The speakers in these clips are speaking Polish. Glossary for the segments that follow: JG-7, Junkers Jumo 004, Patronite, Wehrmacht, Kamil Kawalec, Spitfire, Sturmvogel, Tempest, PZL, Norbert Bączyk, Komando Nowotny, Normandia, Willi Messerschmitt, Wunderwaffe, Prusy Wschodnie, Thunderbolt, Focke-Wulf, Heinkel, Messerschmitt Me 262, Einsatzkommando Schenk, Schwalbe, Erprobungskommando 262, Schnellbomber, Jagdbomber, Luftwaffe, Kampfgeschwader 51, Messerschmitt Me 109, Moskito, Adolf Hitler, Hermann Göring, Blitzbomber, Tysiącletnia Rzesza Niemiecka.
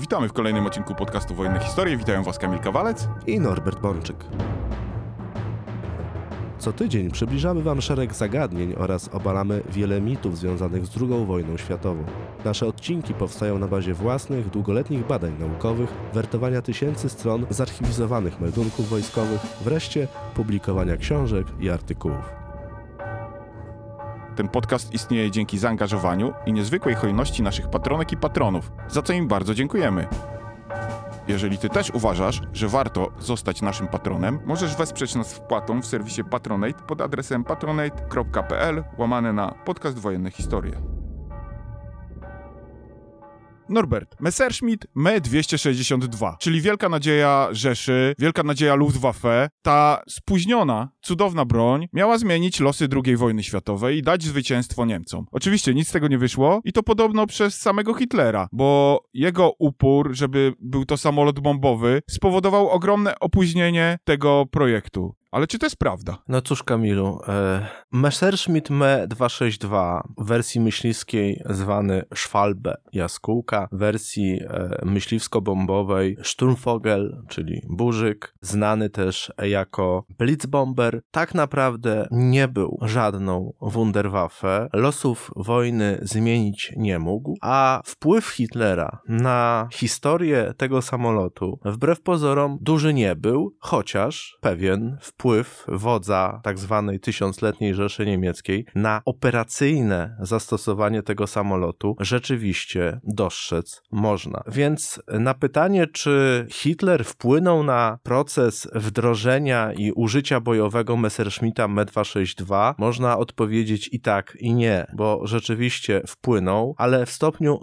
Witamy w kolejnym odcinku podcastu Wojenne Historie. Witają Was Kamil Kawalec i Norbert Bączyk. Co tydzień przybliżamy Wam szereg zagadnień oraz obalamy wiele mitów związanych z II wojną światową. Nasze odcinki powstają na bazie własnych, długoletnich badań naukowych, wertowania tysięcy stron zarchiwizowanych meldunków wojskowych, wreszcie publikowania książek i artykułów. Ten podcast istnieje dzięki zaangażowaniu i niezwykłej hojności naszych patronek i patronów, za co im bardzo dziękujemy. Jeżeli Ty też uważasz, że warto zostać naszym patronem, możesz wesprzeć nas wpłatą w serwisie Patronite pod adresem patronite.pl/podcast Wojenne Historie. Norbert, Messerschmitt Me 262, czyli wielka nadzieja Rzeszy, wielka nadzieja Luftwaffe, ta spóźniona, cudowna broń miała zmienić losy II wojny światowej i dać zwycięstwo Niemcom. Oczywiście nic z tego nie wyszło i to podobno przez samego Hitlera, bo jego upór, żeby był to samolot bombowy, spowodował ogromne opóźnienie tego projektu. Ale czy to jest prawda? No cóż, Kamilu, Messerschmitt Me 262 w wersji myśliwskiej zwany Schwalbe, jaskółka, w wersji myśliwsko-bombowej Sturmvogel, czyli burzyk, znany też jako Blitzbomber, tak naprawdę nie był żadną Wunderwaffe, losów wojny zmienić nie mógł, a wpływ Hitlera na historię tego samolotu wbrew pozorom duży nie był, chociaż pewien wpływ wodza tzw. Tysiącletniej Rzeszy Niemieckiej na operacyjne zastosowanie tego samolotu rzeczywiście dostrzec można. Więc na pytanie, czy Hitler wpłynął na proces wdrożenia i użycia bojowego Messerschmitta Me 262, można odpowiedzieć i tak, i nie, bo rzeczywiście wpłynął, ale w stopniu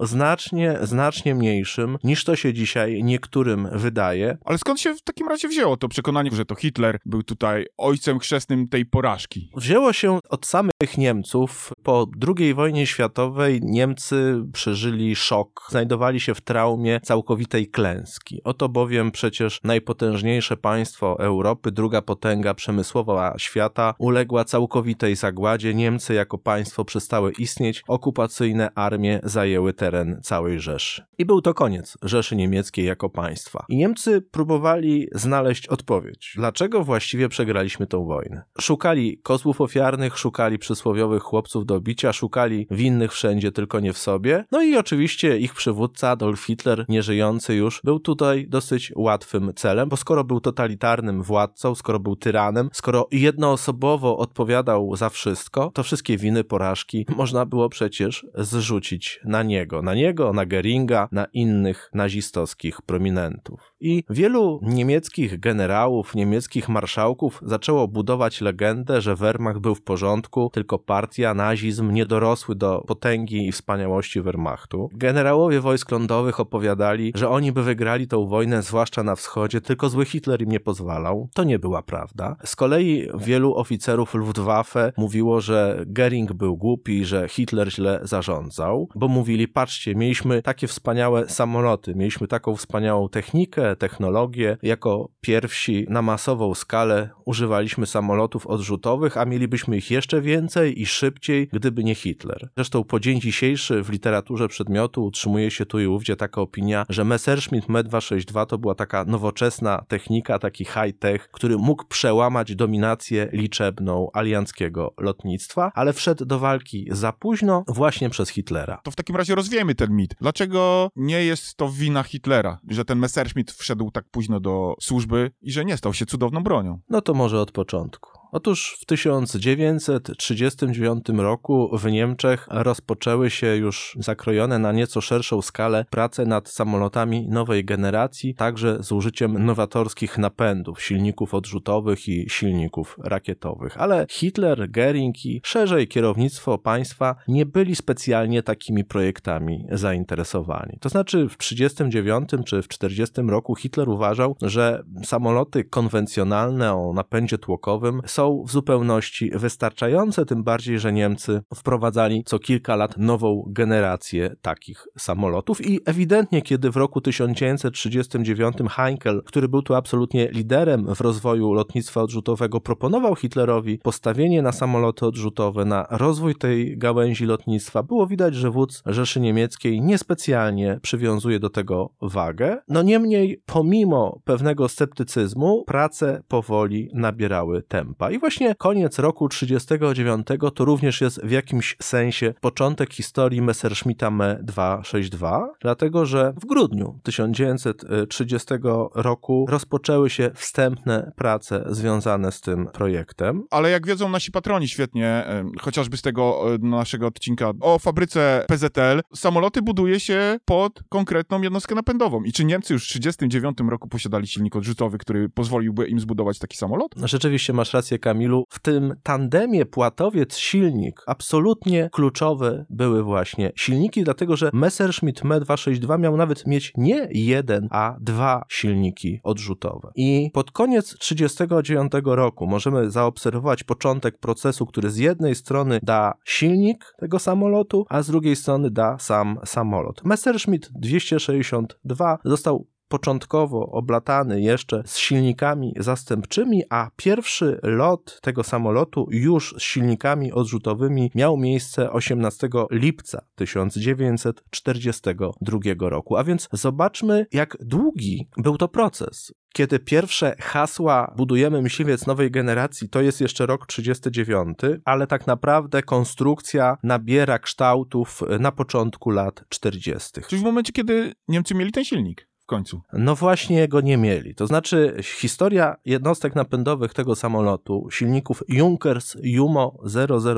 znacznie mniejszym niż to się dzisiaj niektórym wydaje. Ale skąd się w takim razie wzięło to przekonanie, że to Hitler był tutaj ojcem chrzestnym tej porażki? Wzięło się od samych Niemców. Po II wojnie światowej Niemcy przeżyli szok, znajdowali się w traumie całkowitej klęski. Oto bowiem przecież najpotężniejsze państwo Europy, druga potęga przemysłowa świata, uległa całkowitej zagładzie. Niemcy jako państwo przestały istnieć, okupacyjne armie zajęły teren całej Rzeszy. I był to koniec Rzeszy Niemieckiej jako państwa. I Niemcy próbowali znaleźć odpowiedź. Dlaczego właściwie przegraliśmy tą wojnę? Szukali kozłów ofiarnych, szukali przysłowiowych chłopców do bicia, szukali winnych wszędzie, tylko nie w sobie. No i oczywiście ich przywódca Adolf Hitler, nieżyjący już, był tutaj dosyć łatwym celem, bo skoro był totalitarnym władcą, skoro był tyranem, skoro jednoosobowo odpowiadał za wszystko, to wszystkie winy, porażki można było przecież zrzucić na niego, na Göringa, na innych nazistowskich prominentów. I wielu niemieckich generałów, niemieckich marszałków zaczęło budować legendę, że Wehrmacht był w porządku, tylko partia, nazizm nie dorosły do potęgi i wspaniałości Wehrmachtu. Generałowie wojsk lądowych opowiadali, że oni by wygrali tą wojnę, zwłaszcza na wschodzie, tylko zły Hitler im nie pozwalał. To nie była prawda. Z kolei wielu oficerów Luftwaffe mówiło, że Göring był głupi, że Hitler źle zarządzał, bo mówili, patrzcie, mieliśmy takie wspaniałe samoloty, mieliśmy taką wspaniałą technikę, technologię, jako pierwsi na masową skalę używaliśmy samolotów odrzutowych, a mielibyśmy ich jeszcze więcej i szybciej, gdyby nie Hitler. Zresztą po dzień dzisiejszy w literaturze przedmiotu utrzymuje się tu i ówdzie taka opinia, że Messerschmitt Me 262 to była taka nowoczesna technika, taki high-tech, który mógł przełamać dominację liczebną alianckiego lotnictwa, ale wszedł do walki za późno właśnie przez Hitlera. To w takim razie rozwiejmy ten mit. Dlaczego nie jest to wina Hitlera, że ten Messerschmitt wszedł tak późno do służby i że nie stał się cudowną bronią? No to może od początku. Otóż w 1939 roku w Niemczech rozpoczęły się już zakrojone na nieco szerszą skalę prace nad samolotami nowej generacji, także z użyciem nowatorskich napędów, silników odrzutowych i silników rakietowych. Ale Hitler, Göring i szerzej kierownictwo państwa nie byli specjalnie takimi projektami zainteresowani. To znaczy w 1939 czy w 1940 roku Hitler uważał, że samoloty konwencjonalne o napędzie tłokowym są są w zupełności wystarczające, tym bardziej, że Niemcy wprowadzali co kilka lat nową generację takich samolotów i ewidentnie, kiedy w roku 1939 Heinkel, który był tu absolutnie liderem w rozwoju lotnictwa odrzutowego, proponował Hitlerowi postawienie na samoloty odrzutowe, na rozwój tej gałęzi lotnictwa, było widać, że wódz Rzeszy Niemieckiej niespecjalnie przywiązuje do tego wagę. No niemniej, pomimo pewnego sceptycyzmu, prace powoli nabierały tempa. I właśnie koniec roku 1939 to również jest w jakimś sensie początek historii Messerschmitta Me 262, dlatego że w grudniu 1930 roku rozpoczęły się wstępne prace związane z tym projektem. Ale jak wiedzą nasi patroni świetnie, chociażby z tego naszego odcinka o fabryce PZL, samoloty buduje się pod konkretną jednostkę napędową. I czy Niemcy już w 1939 roku posiadali silnik odrzutowy, który pozwoliłby im zbudować taki samolot? Rzeczywiście masz rację, Kamilu. W tym tandemie płatowiec-silnik absolutnie kluczowe były właśnie silniki, dlatego że Messerschmitt Me 262 miał nawet mieć nie jeden, a dwa silniki odrzutowe. I pod koniec 1939 roku możemy zaobserwować początek procesu, który z jednej strony da silnik tego samolotu, a z drugiej strony da sam samolot. Messerschmitt 262 został początkowo oblatany jeszcze z silnikami zastępczymi, a pierwszy lot tego samolotu już z silnikami odrzutowymi miał miejsce 18 lipca 1942 roku. A więc zobaczmy, jak długi był to proces. Kiedy pierwsze hasła budujemy myśliwiec nowej generacji, to jest jeszcze rok 1939, ale tak naprawdę konstrukcja nabiera kształtów na początku lat 40. Czyli w momencie, kiedy Niemcy mieli ten silnik. Końcu. No właśnie go nie mieli. To znaczy historia jednostek napędowych tego samolotu, silników Junkers Jumo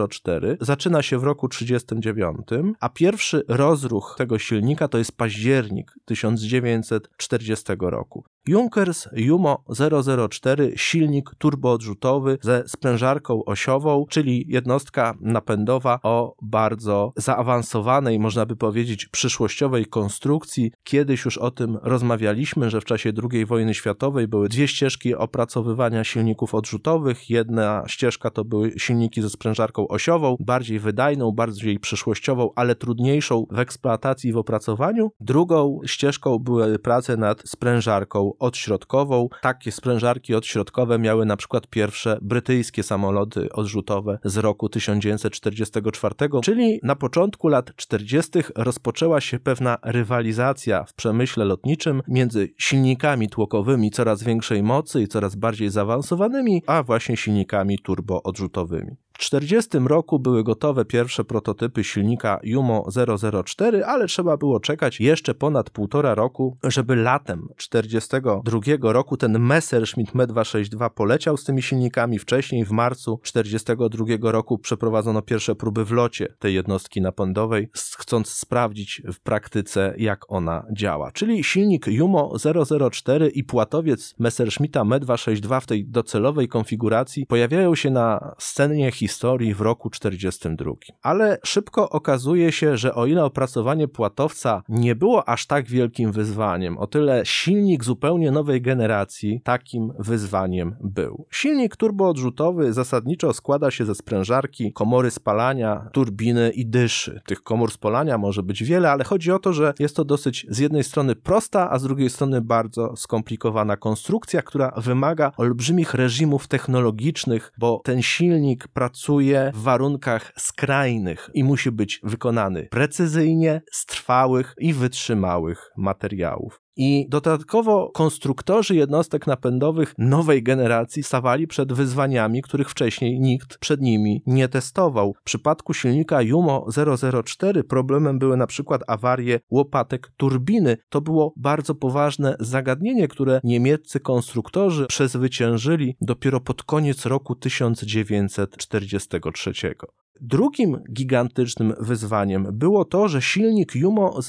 004 zaczyna się w roku 1939, a pierwszy rozruch tego silnika to jest październik 1940 roku. Junkers Jumo 004, silnik turboodrzutowy ze sprężarką osiową, czyli jednostka napędowa o bardzo zaawansowanej, można by powiedzieć, przyszłościowej konstrukcji. Kiedyś już o tym rozmawialiśmy, że w czasie II wojny światowej były dwie ścieżki opracowywania silników odrzutowych. Jedna ścieżka to były silniki ze sprężarką osiową, bardziej wydajną, bardziej przyszłościową, ale trudniejszą w eksploatacji i w opracowaniu. Drugą ścieżką były prace nad sprężarką odśrodkową. Takie sprężarki odśrodkowe miały na przykład pierwsze brytyjskie samoloty odrzutowe z roku 1944, czyli na początku lat 40. rozpoczęła się pewna rywalizacja w przemyśle lotniczym między silnikami tłokowymi coraz większej mocy i coraz bardziej zaawansowanymi, a właśnie silnikami turboodrzutowymi. W 1940 roku były gotowe pierwsze prototypy silnika Jumo 004, ale trzeba było czekać jeszcze ponad 1,5 roku, żeby latem 1942 roku ten Messerschmitt Me 262 poleciał z tymi silnikami. Wcześniej w marcu 1942 roku przeprowadzono pierwsze próby w locie tej jednostki napędowej, chcąc sprawdzić w praktyce, jak ona działa. Czyli silnik Jumo 004 i płatowiec Messerschmitta Me 262 w tej docelowej konfiguracji pojawiają się na scenie historii w roku 1942. Ale szybko okazuje się, że o ile opracowanie płatowca nie było aż tak wielkim wyzwaniem, o tyle silnik zupełnie nowej generacji takim wyzwaniem był. Silnik turboodrzutowy zasadniczo składa się ze sprężarki, komory spalania, turbiny i dyszy. Tych komór spalania może być wiele, ale chodzi o to, że jest to dosyć z jednej strony prosta, a z drugiej strony bardzo skomplikowana konstrukcja, która wymaga olbrzymich reżimów technologicznych, bo ten silnik pracuje w warunkach skrajnych i musi być wykonany precyzyjnie, z trwałych i wytrzymałych materiałów. I dodatkowo konstruktorzy jednostek napędowych nowej generacji stawali przed wyzwaniami, których wcześniej nikt przed nimi nie testował. W przypadku silnika Jumo 004 problemem były na przykład awarie łopatek turbiny. To było bardzo poważne zagadnienie, które niemieccy konstruktorzy przezwyciężyli dopiero pod koniec roku 1943. Drugim gigantycznym wyzwaniem było to, że silnik Jumo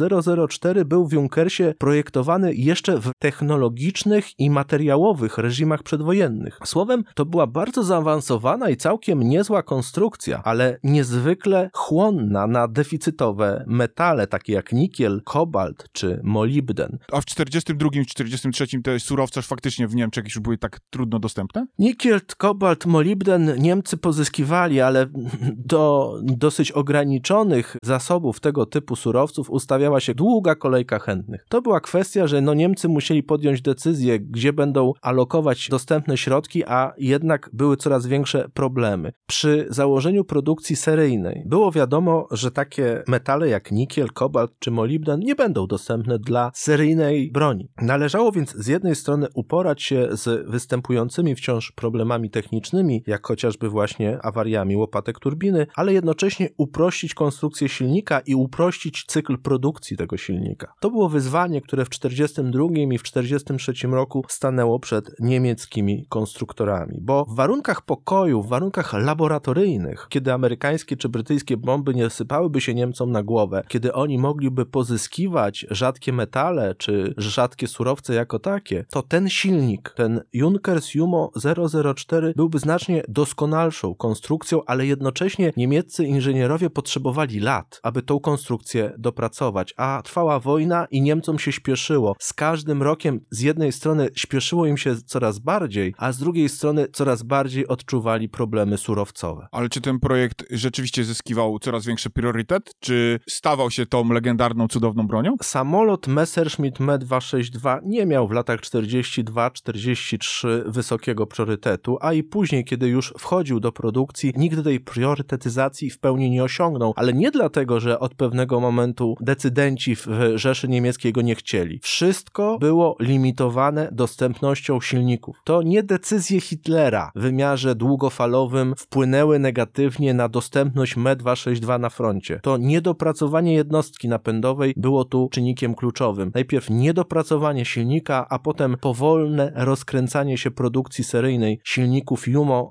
004 był w Junkersie projektowany jeszcze w technologicznych i materiałowych reżimach przedwojennych. Słowem, to była bardzo zaawansowana i całkiem niezła konstrukcja, ale niezwykle chłonna na deficytowe metale, takie jak nikiel, kobalt czy molibden. A w 1942 i 1943 te surowce faktycznie w Niemczech już były tak trudno dostępne? Nikiel, kobalt, molibden Niemcy pozyskiwali, ale do dosyć ograniczonych zasobów tego typu surowców ustawiała się długa kolejka chętnych. To była kwestia, że Niemcy musieli podjąć decyzję, gdzie będą alokować dostępne środki, a jednak były coraz większe problemy. Przy założeniu produkcji seryjnej było wiadomo, że takie metale jak nikiel, kobalt czy molibden nie będą dostępne dla seryjnej broni. Należało więc z jednej strony uporać się z występującymi wciąż problemami technicznymi, jak chociażby właśnie awariami łopatek turbiny, ale jednocześnie uprościć konstrukcję silnika i uprościć cykl produkcji tego silnika. To było wyzwanie, które w 1942 i w 1943 roku stanęło przed niemieckimi konstruktorami, bo w warunkach pokoju, w warunkach laboratoryjnych, kiedy amerykańskie czy brytyjskie bomby nie sypałyby się Niemcom na głowę, kiedy oni mogliby pozyskiwać rzadkie metale czy rzadkie surowce jako takie, to ten silnik, ten Junkers Jumo 004 byłby znacznie doskonalszą konstrukcją, ale jednocześnie niemieccy inżynierowie potrzebowali lat, aby tą konstrukcję dopracować, a trwała wojna i Niemcom się śpieszyło. Z każdym rokiem z jednej strony śpieszyło im się coraz bardziej, a z drugiej strony coraz bardziej odczuwali problemy surowcowe. Ale czy ten projekt rzeczywiście zyskiwał coraz większy priorytet? Czy stawał się tą legendarną, cudowną bronią? Samolot Messerschmitt Me 262 nie miał w latach 42-43 wysokiego priorytetu, a i później, kiedy już wchodził do produkcji, nigdy tej priorytetyzacji w pełni nie osiągnął, ale nie dlatego, że od pewnego momentu decydenci w Rzeszy Niemieckiej go nie chcieli. Wszystko było limitowane dostępnością silników. To nie decyzje Hitlera w wymiarze długofalowym wpłynęły negatywnie na dostępność Me-262 na froncie. To niedopracowanie jednostki napędowej było tu czynnikiem kluczowym. Najpierw niedopracowanie silnika, a potem powolne rozkręcanie się produkcji seryjnej silników Jumo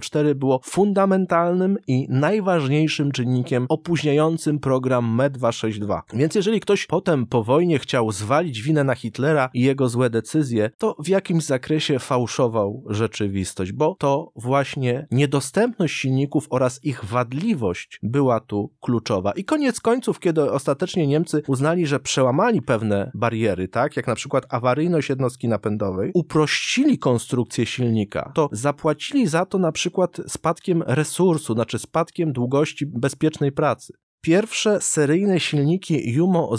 004 było fundamentalnym i najważniejszym czynnikiem opóźniającym program Me-262. Więc jeżeli ktoś potem po wojnie chciał zwalić winę na Hitlera i jego złe decyzje, to w jakimś zakresie fałszował rzeczywistość, bo to właśnie niedostępność silników oraz ich wadliwość była tu kluczowa. I koniec końców, kiedy ostatecznie Niemcy uznali, że przełamali pewne bariery, tak jak na przykład awaryjność jednostki napędowej, uprościli konstrukcję silnika, to zapłacili za to na przykład spadkiem resursu, znaczy spadkiem długości bezpiecznej pracy. Pierwsze seryjne silniki Jumo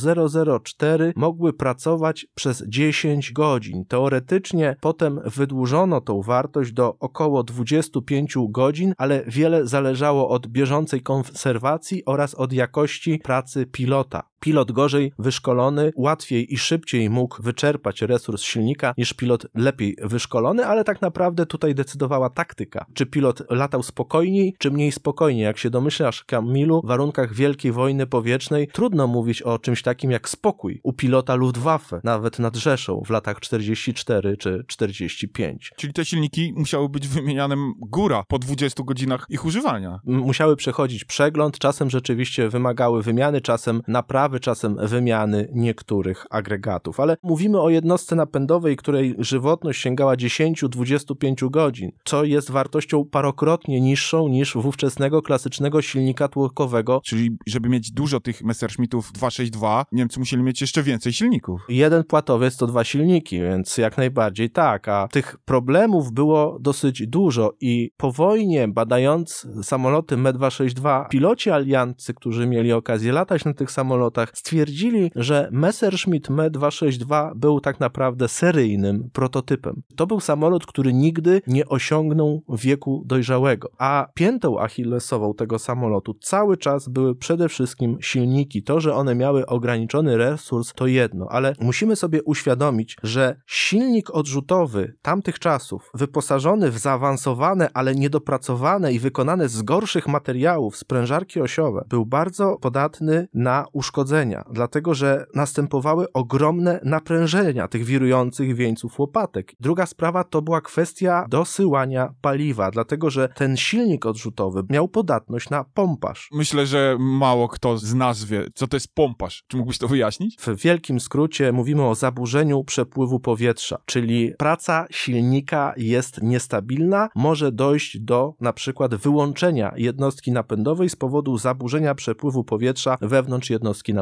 004 mogły pracować przez 10 godzin. Teoretycznie potem wydłużono tą wartość do około 25 godzin, ale wiele zależało od bieżącej konserwacji oraz od jakości pracy pilota. Pilot gorzej wyszkolony łatwiej i szybciej mógł wyczerpać resurs silnika niż pilot lepiej wyszkolony, ale tak naprawdę tutaj decydowała taktyka. Czy pilot latał spokojniej, czy mniej spokojnie? Jak się domyślasz, Kamilu, w warunkach Wielkiej Wojny Powietrznej trudno mówić o czymś takim jak spokój u pilota Luftwaffe, nawet nad Rzeszą w latach 44 czy 45. Czyli te silniki musiały być wymieniane góra po 20 godzinach ich używania. Musiały przechodzić przegląd, czasem rzeczywiście wymagały wymiany, czasem naprawy, czasem wymiany niektórych agregatów, ale mówimy o jednostce napędowej, której żywotność sięgała 10-25 godzin, co jest wartością parokrotnie niższą niż w ówczesnego klasycznego silnika tłokowego. Czyli żeby mieć dużo tych Messerschmittów 262, Niemcy musieli mieć jeszcze więcej silników. Jeden płatowiec to dwa silniki, więc jak najbardziej tak, a tych problemów było dosyć dużo i po wojnie, badając samoloty Me-262, piloci aliancy, którzy mieli okazję latać na tych samolotach, stwierdzili, że Messerschmitt Me 262 był tak naprawdę seryjnym prototypem. To był samolot, który nigdy nie osiągnął wieku dojrzałego, a piętą achillesową tego samolotu cały czas były przede wszystkim silniki. To, że one miały ograniczony resurs, to jedno, ale musimy sobie uświadomić, że silnik odrzutowy tamtych czasów, wyposażony w zaawansowane, ale niedopracowane i wykonane z gorszych materiałów sprężarki osiowe, był bardzo podatny na uszkodzenia pochodzenia, dlatego że następowały ogromne naprężenia tych wirujących wieńców łopatek. Druga sprawa to była kwestia dosyłania paliwa, dlatego że ten silnik odrzutowy miał podatność na pompaż. Myślę, że mało kto z nas wie, co to jest pompaż. Czy mógłbyś to wyjaśnić? W wielkim skrócie mówimy o zaburzeniu przepływu powietrza, czyli praca silnika jest niestabilna, może dojść do na przykład wyłączenia jednostki napędowej z powodu zaburzenia przepływu powietrza wewnątrz jednostki napędowej.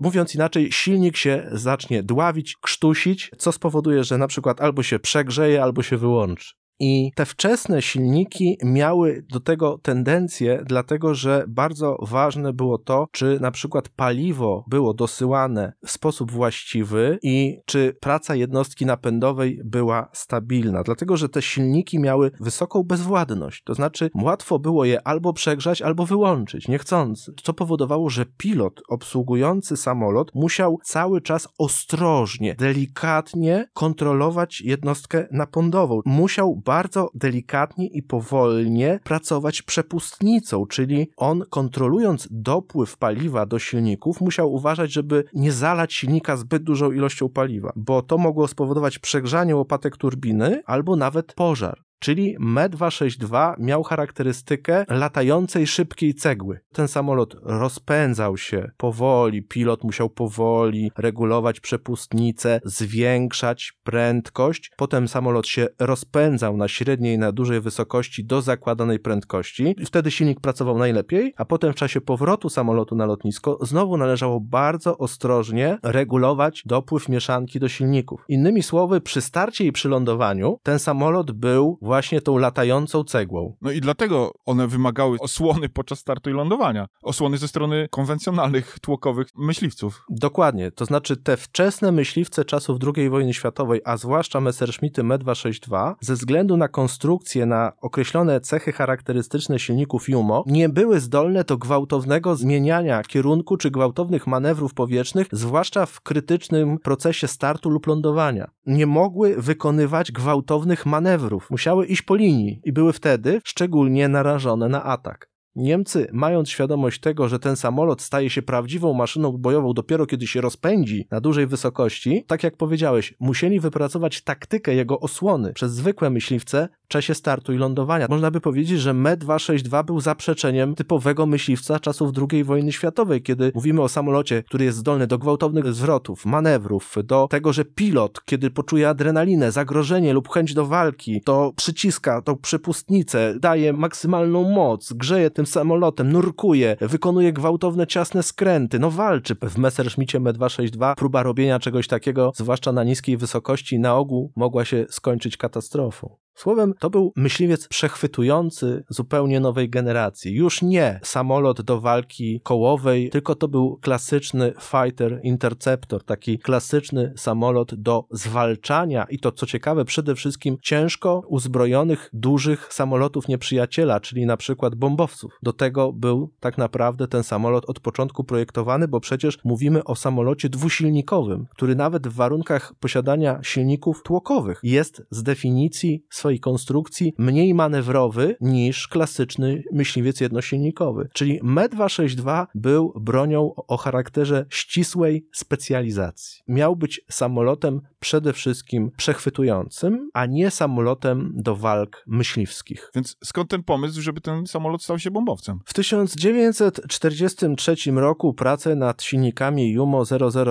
Mówiąc inaczej, silnik się zacznie dławić, krztusić, co spowoduje, że na przykład albo się przegrzeje, albo się wyłączy. I te wczesne silniki miały do tego tendencję, dlatego że bardzo ważne było to, czy na przykład paliwo było dosyłane w sposób właściwy i czy praca jednostki napędowej była stabilna, dlatego że te silniki miały wysoką bezwładność, to znaczy łatwo było je albo przegrzać, albo wyłączyć niechcący, co powodowało, że pilot obsługujący samolot musiał cały czas ostrożnie, delikatnie kontrolować jednostkę napędową, musiał bardzo delikatnie i powolnie pracować przepustnicą, czyli on kontrolując dopływ paliwa do silników musiał uważać, żeby nie zalać silnika zbyt dużą ilością paliwa, bo to mogło spowodować przegrzanie łopatek turbiny albo nawet pożar. Czyli Me-262 miał charakterystykę latającej szybkiej cegły. Ten samolot rozpędzał się powoli, pilot musiał powoli regulować przepustnicę, zwiększać prędkość. Potem samolot się rozpędzał na średniej, na dużej wysokości do zakładanej prędkości. Wtedy silnik pracował najlepiej, a potem w czasie powrotu samolotu na lotnisko znowu należało bardzo ostrożnie regulować dopływ mieszanki do silników. Innymi słowy, przy starcie i przy lądowaniu ten samolot był właśnie tą latającą cegłą. No i dlatego one wymagały osłony podczas startu i lądowania. Osłony ze strony konwencjonalnych, tłokowych myśliwców. Dokładnie. To znaczy te wczesne myśliwce czasów II wojny światowej, a zwłaszcza Messerschmitty Me-262, ze względu na konstrukcję, na określone cechy charakterystyczne silników Jumo, nie były zdolne do gwałtownego zmieniania kierunku czy gwałtownych manewrów powietrznych, zwłaszcza w krytycznym procesie startu lub lądowania. Nie mogły wykonywać gwałtownych manewrów. Musiały iść po linii i były wtedy szczególnie narażone na atak. Niemcy, mając świadomość tego, że ten samolot staje się prawdziwą maszyną bojową dopiero kiedy się rozpędzi na dużej wysokości, tak jak powiedziałeś, musieli wypracować taktykę jego osłony przez zwykłe myśliwce w czasie startu i lądowania. Można by powiedzieć, że Me-262 był zaprzeczeniem typowego myśliwca czasów II wojny światowej, kiedy mówimy o samolocie, który jest zdolny do gwałtownych zwrotów, manewrów, do tego, że pilot, kiedy poczuje adrenalinę, zagrożenie lub chęć do walki, to przyciska tą przepustnicę, daje maksymalną moc, grzeje tym samolotem, nurkuje, wykonuje gwałtowne, ciasne skręty, no walczy. W Messerschmittie Me-262 próba robienia czegoś takiego, zwłaszcza na niskiej wysokości, na ogół mogła się skończyć katastrofą. Słowem, to był myśliwiec przechwytujący zupełnie nowej generacji. Już nie samolot do walki kołowej, tylko to był klasyczny fighter interceptor, taki klasyczny samolot do zwalczania i to, co ciekawe, przede wszystkim ciężko uzbrojonych, dużych samolotów nieprzyjaciela, czyli na przykład bombowców. Do tego był tak naprawdę ten samolot od początku projektowany, bo przecież mówimy o samolocie dwusilnikowym, który nawet w warunkach posiadania silników tłokowych jest z definicji swojej konstrukcji mniej manewrowy niż klasyczny myśliwiec jednosilnikowy. Czyli Me-262 był bronią o charakterze ścisłej specjalizacji. Miał być samolotem przede wszystkim przechwytującym, a nie samolotem do walk myśliwskich. Więc skąd ten pomysł, żeby ten samolot stał się bombowcem? W 1943 roku prace nad silnikami Jumo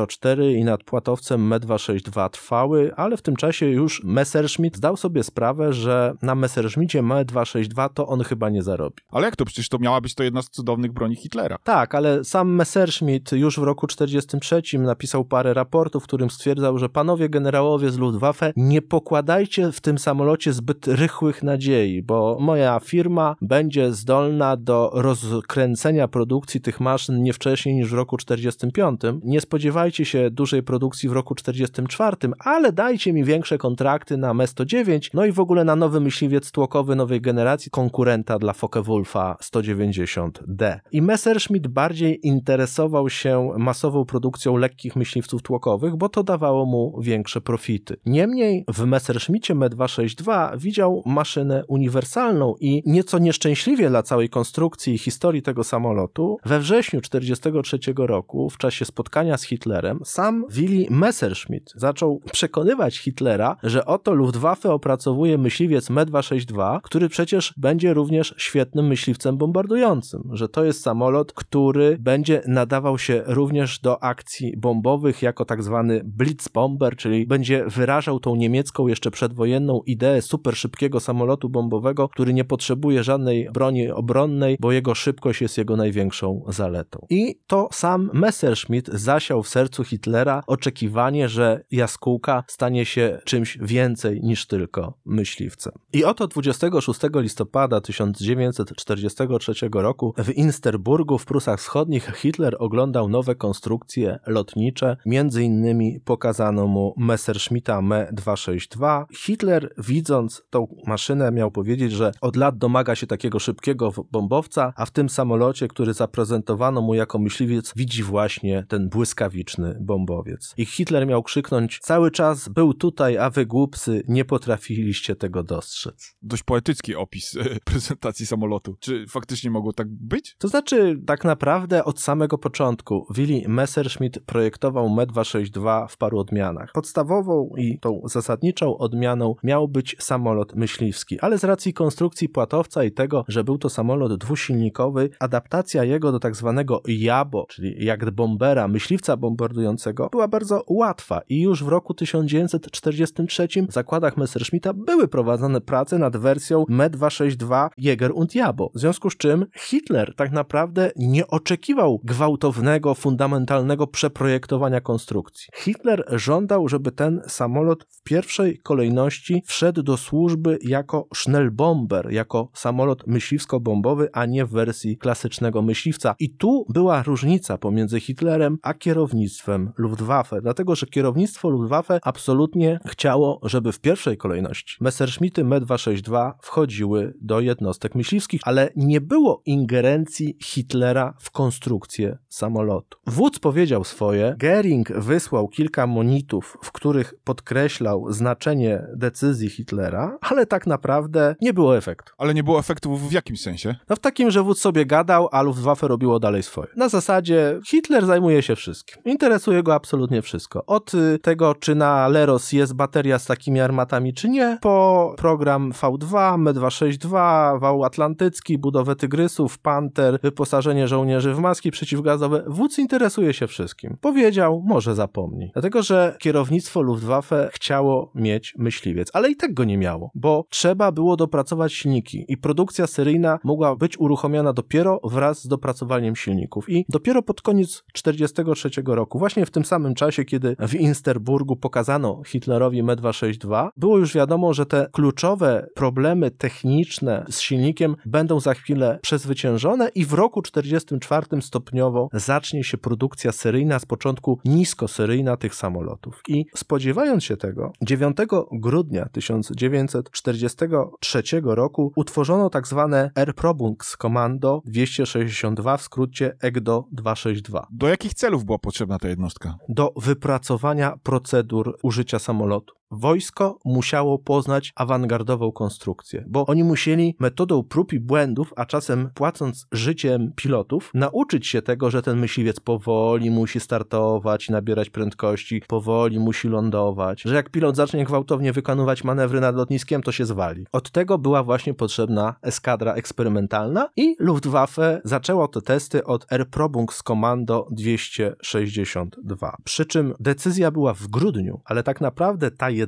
004 i nad płatowcem Me-262 trwały, ale w tym czasie już Messerschmitt zdał sobie sprawę, że na Messerschmittie Me-262 to on chyba nie zarobi. Ale jak to? Przecież to miała być to jedna z cudownych broni Hitlera. Tak, ale sam Messerschmitt już w roku 1943 napisał parę raportów, w którym stwierdzał, że panowie generałowie z Luftwaffe, nie pokładajcie w tym samolocie zbyt rychłych nadziei, bo moja firma będzie zdolna do rozkręcenia produkcji tych maszyn nie wcześniej niż w roku 1945. Nie spodziewajcie się dużej produkcji w roku 1944, ale dajcie mi większe kontrakty na Me-109, no i w ogóle ogóle na nowy myśliwiec tłokowy nowej generacji, konkurenta dla Focke-Wulfa 190D. I Messerschmitt bardziej interesował się masową produkcją lekkich myśliwców tłokowych, bo to dawało mu większe profity. Niemniej w Messerschmittie Me 262 widział maszynę uniwersalną i nieco nieszczęśliwie dla całej konstrukcji i historii tego samolotu, we wrześniu 1943 roku, w czasie spotkania z Hitlerem, sam Willi Messerschmitt zaczął przekonywać Hitlera, że oto Luftwaffe opracowuje myśliwiec Me 262, który przecież będzie również świetnym myśliwcem bombardującym, że to jest samolot, który będzie nadawał się również do akcji bombowych jako tak zwany Blitzbomber, czyli będzie wyrażał tą niemiecką jeszcze przedwojenną ideę super szybkiego samolotu bombowego, który nie potrzebuje żadnej broni obronnej, bo jego szybkość jest jego największą zaletą. I to sam Messerschmitt zasiał w sercu Hitlera oczekiwanie, że jaskółka stanie się czymś więcej niż tylko myśliwcem. I oto 26 listopada 1943 roku w Insterburgu w Prusach Wschodnich Hitler oglądał nowe konstrukcje lotnicze, między innymi pokazano mu Messerschmitta Me 262. Hitler, widząc tą maszynę, miał powiedzieć, że od lat domaga się takiego szybkiego bombowca, a w tym samolocie, który zaprezentowano mu jako myśliwiec, widzi właśnie ten błyskawiczny bombowiec. I Hitler miał krzyknąć: cały czas był tutaj, a wy głupcy nie potrafiliście tego dostrzec. Dość poetycki opis prezentacji samolotu. Czy faktycznie mogło tak być? To znaczy, tak naprawdę od samego początku Willi Messerschmitt projektował Me 262 w paru odmianach. Podstawową i tą zasadniczą odmianą miał być samolot myśliwski, ale z racji konstrukcji płatowca i tego, że był to samolot dwusilnikowy, adaptacja jego do tak zwanego jabo, czyli Jagdbombera, myśliwca bombardującego, była bardzo łatwa i już w roku 1943 w zakładach Messerschmitta były prowadzone prace nad wersją Me 262 Jäger und Jabo, w związku z czym Hitler tak naprawdę nie oczekiwał gwałtownego, fundamentalnego przeprojektowania konstrukcji. Hitler żądał, żeby ten samolot w pierwszej kolejności wszedł do służby jako Schnellbomber, jako samolot myśliwsko-bombowy, a nie w wersji klasycznego myśliwca. I tu była różnica pomiędzy Hitlerem a kierownictwem Luftwaffe, dlatego że kierownictwo Luftwaffe absolutnie chciało, żeby w pierwszej kolejności Messerschmitty Me 262 wchodziły do jednostek myśliwskich, ale nie było ingerencji Hitlera w konstrukcję samolotu. Wódz powiedział swoje, Göring wysłał kilka monitów, w których podkreślał znaczenie decyzji Hitlera, ale tak naprawdę nie było efektu. Ale nie było efektu w jakim sensie? No w takim, że wódz sobie gadał, a Luftwaffe robiło dalej swoje. Na zasadzie Hitler zajmuje się wszystkim. Interesuje go absolutnie wszystko. Od tego, czy na Leros jest bateria z takimi armatami, czy nie, po program V2, Me 262, wał atlantycki, budowę Tygrysów, Panter, wyposażenie żołnierzy w maski przeciwgazowe. Wódz interesuje się wszystkim. Powiedział, może zapomnij. Dlatego, że kierownictwo Luftwaffe chciało mieć myśliwiec, ale i tak go nie miało, bo trzeba było dopracować silniki i produkcja seryjna mogła być uruchomiona dopiero wraz z dopracowaniem silników. I dopiero pod koniec 1943 roku, właśnie w tym samym czasie, kiedy w Insterburgu pokazano Hitlerowi Me 262, było już wiadomo, że te kluczowe problemy techniczne z silnikiem będą za chwilę przezwyciężone i w roku 1944 stopniowo zacznie się produkcja seryjna, z początku niskoseryjna tych samolotów. I spodziewając się tego, 9 grudnia 1943 roku utworzono tak zwane Erprobungskommando 262, w skrócie EGDO 262. Do jakich celów była potrzebna ta jednostka? Do wypracowania procedur użycia samolotu. Wojsko musiało poznać awangardową konstrukcję, bo oni musieli metodą prób i błędów, a czasem płacąc życiem pilotów, nauczyć się tego, że ten myśliwiec powoli musi startować, nabierać prędkości, powoli musi lądować, że jak pilot zacznie gwałtownie wykonywać manewry nad lotniskiem, to się zwali. Od tego była właśnie potrzebna eskadra eksperymentalna i Luftwaffe zaczęło te testy od Erprobungskommando 262. Przy czym decyzja była w grudniu, ale tak naprawdę ta jednostka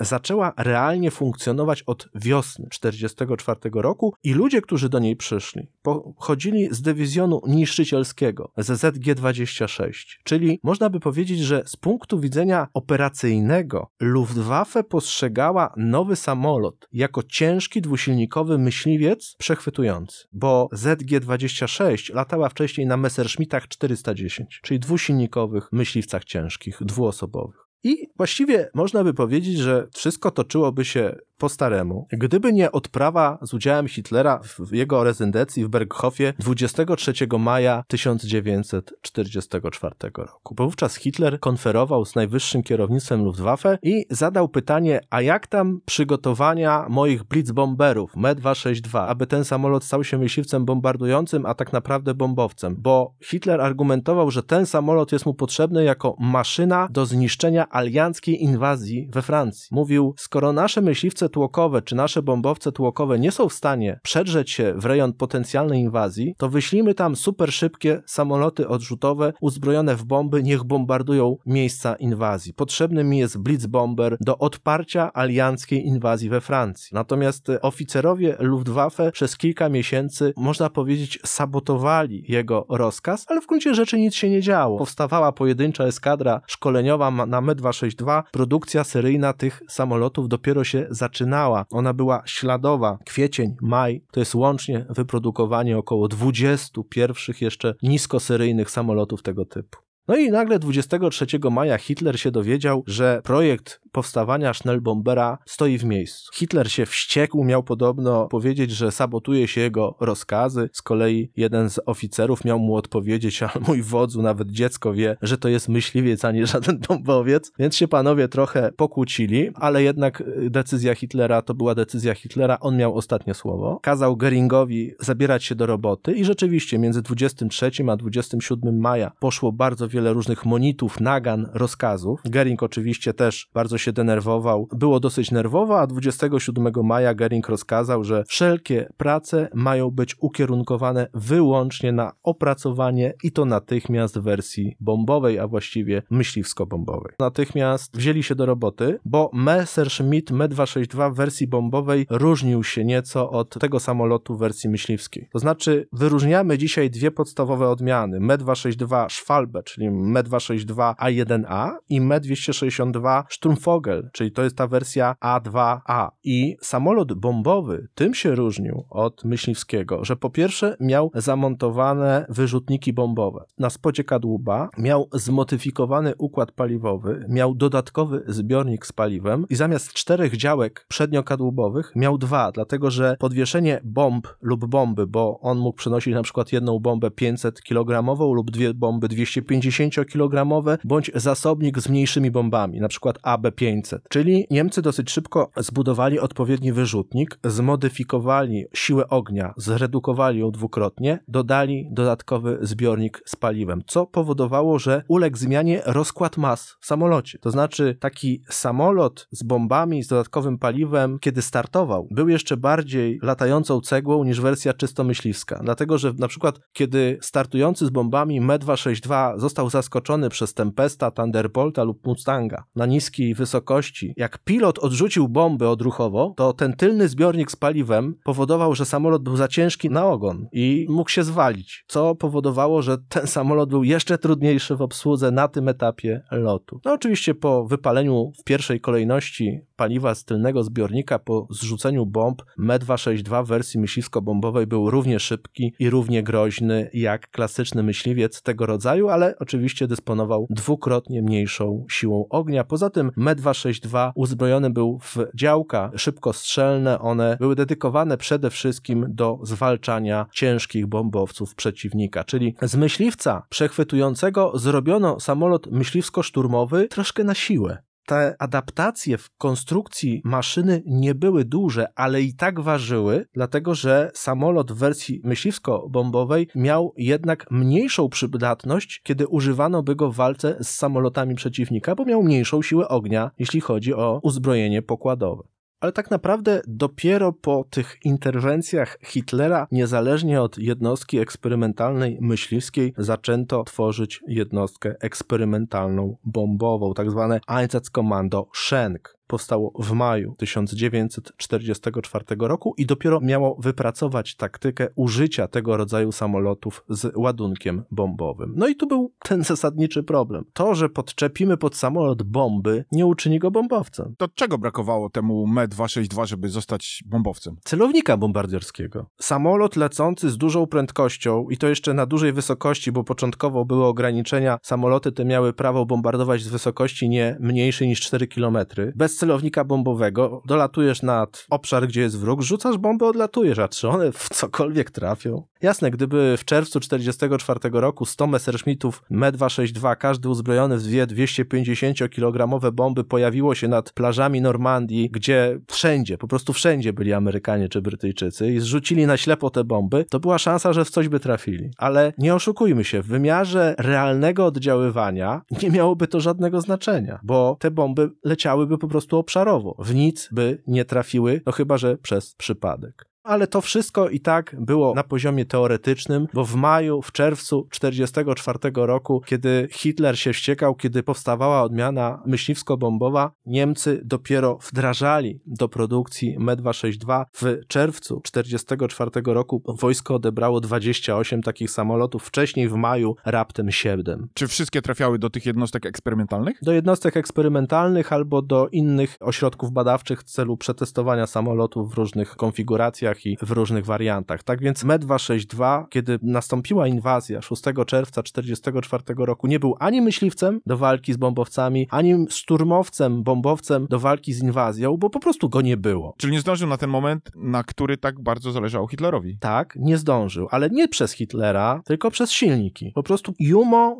zaczęła realnie funkcjonować od wiosny 1944 roku i ludzie, którzy do niej przyszli, pochodzili z dywizjonu niszczycielskiego, ze ZG-26, czyli można by powiedzieć, że z punktu widzenia operacyjnego Luftwaffe postrzegała nowy samolot jako ciężki dwusilnikowy myśliwiec przechwytujący, bo ZG-26 latała wcześniej na Messerschmittach 410, czyli dwusilnikowych myśliwcach ciężkich, dwuosobowych. I właściwie można by powiedzieć, że wszystko toczyłoby się po staremu. Gdyby nie odprawa z udziałem Hitlera w jego rezydencji w Berghofie 23 maja 1944 roku. Bo wówczas Hitler konferował z najwyższym kierownictwem Luftwaffe i zadał pytanie, a jak tam przygotowania moich blitzbomberów Me-262, aby ten samolot stał się myśliwcem bombardującym, a tak naprawdę bombowcem, bo Hitler argumentował, że ten samolot jest mu potrzebny jako maszyna do zniszczenia alianckiej inwazji we Francji. Mówił, skoro nasze myśliwce tłokowe czy nasze bombowce tłokowe nie są w stanie przedrzeć się w rejon potencjalnej inwazji, to wyślijmy tam super szybkie samoloty odrzutowe uzbrojone w bomby, niech bombardują miejsca inwazji. Potrzebny mi jest blitzbomber do odparcia alianckiej inwazji we Francji. Natomiast oficerowie Luftwaffe przez kilka miesięcy, można powiedzieć, sabotowali jego rozkaz, ale w gruncie rzeczy nic się nie działo. Powstawała pojedyncza eskadra szkoleniowa na Me-262. Produkcja seryjna tych samolotów dopiero się zaczynała. Ona była śladowa. Kwiecień, maj, to jest łącznie wyprodukowanie około 20 pierwszych jeszcze niskoseryjnych samolotów tego typu. No i nagle 23 maja Hitler się dowiedział, że projekt powstawania Schnellbombera stoi w miejscu. Hitler się wściekł, miał podobno powiedzieć, że sabotuje się jego rozkazy. Z kolei jeden z oficerów miał mu odpowiedzieć, ale mój wodzu, nawet dziecko wie, że to jest myśliwiec, a nie żaden bombowiec. Więc się panowie trochę pokłócili, ale jednak decyzja Hitlera to była decyzja Hitlera, on miał ostatnie słowo. Kazał Göringowi zabierać się do roboty i rzeczywiście między 23 a 27 maja poszło bardzo wiele różnych monitów, nagan, rozkazów. Göring oczywiście też bardzo się denerwował. Było dosyć nerwowo, a 27 maja Göring rozkazał, że wszelkie prace mają być ukierunkowane wyłącznie na opracowanie i to natychmiast wersji bombowej, a właściwie myśliwsko-bombowej. Natychmiast wzięli się do roboty, bo Messerschmitt Me 262 w wersji bombowej różnił się nieco od tego samolotu w wersji myśliwskiej. To znaczy wyróżniamy dzisiaj dwie podstawowe odmiany. Me 262 Schwalbe, czyli Me-262A1A i Me-262 Sturmvogel, czyli to jest ta wersja A2A. I samolot bombowy tym się różnił od myśliwskiego, że po pierwsze miał zamontowane wyrzutniki bombowe. Na spodzie kadłuba miał zmodyfikowany układ paliwowy, miał dodatkowy zbiornik z paliwem i zamiast 4 działek przedniokadłubowych miał 2, dlatego że podwieszenie bomb lub bomby, bo on mógł przenosić na przykład jedną bombę 500 kg lub 2 bomby 250 kg, bądź zasobnik z mniejszymi bombami, na przykład AB500. Czyli Niemcy dosyć szybko zbudowali odpowiedni wyrzutnik, zmodyfikowali siłę ognia, zredukowali ją dwukrotnie, dodali dodatkowy zbiornik z paliwem, co powodowało, że uległ zmianie rozkład mas w samolocie. To znaczy taki samolot z bombami, z dodatkowym paliwem, kiedy startował, był jeszcze bardziej latającą cegłą niż wersja czysto myśliwska. Dlatego, że na przykład kiedy startujący z bombami Me-262 został zaskoczony przez Tempesta, Thunderbolta lub Mustanga na niskiej wysokości. Jak pilot odrzucił bombę odruchowo, to ten tylny zbiornik z paliwem powodował, że samolot był za ciężki na ogon i mógł się zwalić, co powodowało, że ten samolot był jeszcze trudniejszy w obsłudze na tym etapie lotu. No oczywiście po wypaleniu w pierwszej kolejności paliwa z tylnego zbiornika, po zrzuceniu bomb, Me-262 w wersji myśliwsko-bombowej był równie szybki i równie groźny jak klasyczny myśliwiec tego rodzaju, ale oczywiście dysponował dwukrotnie mniejszą siłą ognia. Poza tym Me-262 uzbrojony był w działka szybkostrzelne. One były dedykowane przede wszystkim do zwalczania ciężkich bombowców przeciwnika, czyli z myśliwca przechwytującego zrobiono samolot myśliwsko-szturmowy troszkę na siłę. Te adaptacje w konstrukcji maszyny nie były duże, ale i tak ważyły, dlatego że samolot w wersji myśliwsko-bombowej miał jednak mniejszą przydatność, kiedy używano by go w walce z samolotami przeciwnika, bo miał mniejszą siłę ognia, jeśli chodzi o uzbrojenie pokładowe. Ale tak naprawdę dopiero po tych interwencjach Hitlera, niezależnie od jednostki eksperymentalnej myśliwskiej, zaczęto tworzyć jednostkę eksperymentalną bombową, tak zwane Einsatzkommando Schenk. Powstało w maju 1944 roku i dopiero miało wypracować taktykę użycia tego rodzaju samolotów z ładunkiem bombowym. No i tu był ten zasadniczy problem. To, że podczepimy pod samolot bomby, nie uczyni go bombowcem. To czego brakowało temu Me-262, żeby zostać bombowcem? Celownika bombardierskiego. Samolot lecący z dużą prędkością i to jeszcze na dużej wysokości, bo początkowo były ograniczenia. Samoloty te miały prawo bombardować z wysokości nie mniejszej niż 4 km. Bez z celownika bombowego, dolatujesz nad obszar, gdzie jest wróg, rzucasz bombę, odlatujesz, a czy one w cokolwiek trafią? Jasne, gdyby w czerwcu 1944 roku 100 Messerschmittów Me 262, każdy uzbrojony w dwie 250-kilogramowe bomby, pojawiło się nad plażami Normandii, gdzie wszędzie, po prostu wszędzie byli Amerykanie czy Brytyjczycy i zrzucili na ślepo te bomby, to była szansa, że w coś by trafili. Ale nie oszukujmy się, w wymiarze realnego oddziaływania nie miałoby to żadnego znaczenia, bo te bomby leciałyby po prostu obszarowo. W nic by nie trafiły, no chyba że przez przypadek. Ale to wszystko i tak było na poziomie teoretycznym, bo w maju, w czerwcu 1944 roku, kiedy Hitler się wściekał, kiedy powstawała odmiana myśliwsko-bombowa, Niemcy dopiero wdrażali do produkcji Me 262. W czerwcu 1944 roku wojsko odebrało 28 takich samolotów, wcześniej w maju raptem 7. Czy wszystkie trafiały do tych jednostek eksperymentalnych? Do jednostek eksperymentalnych albo do innych ośrodków badawczych w celu przetestowania samolotów w różnych konfiguracjach i w różnych wariantach. Tak więc Me 262, kiedy nastąpiła inwazja 6 czerwca 1944 roku, nie był ani myśliwcem do walki z bombowcami, ani szturmowcem, bombowcem do walki z inwazją, bo po prostu go nie było. Czyli nie zdążył na ten moment, na który tak bardzo zależało Hitlerowi. Tak, nie zdążył, ale nie przez Hitlera, tylko przez silniki. Po prostu Jumo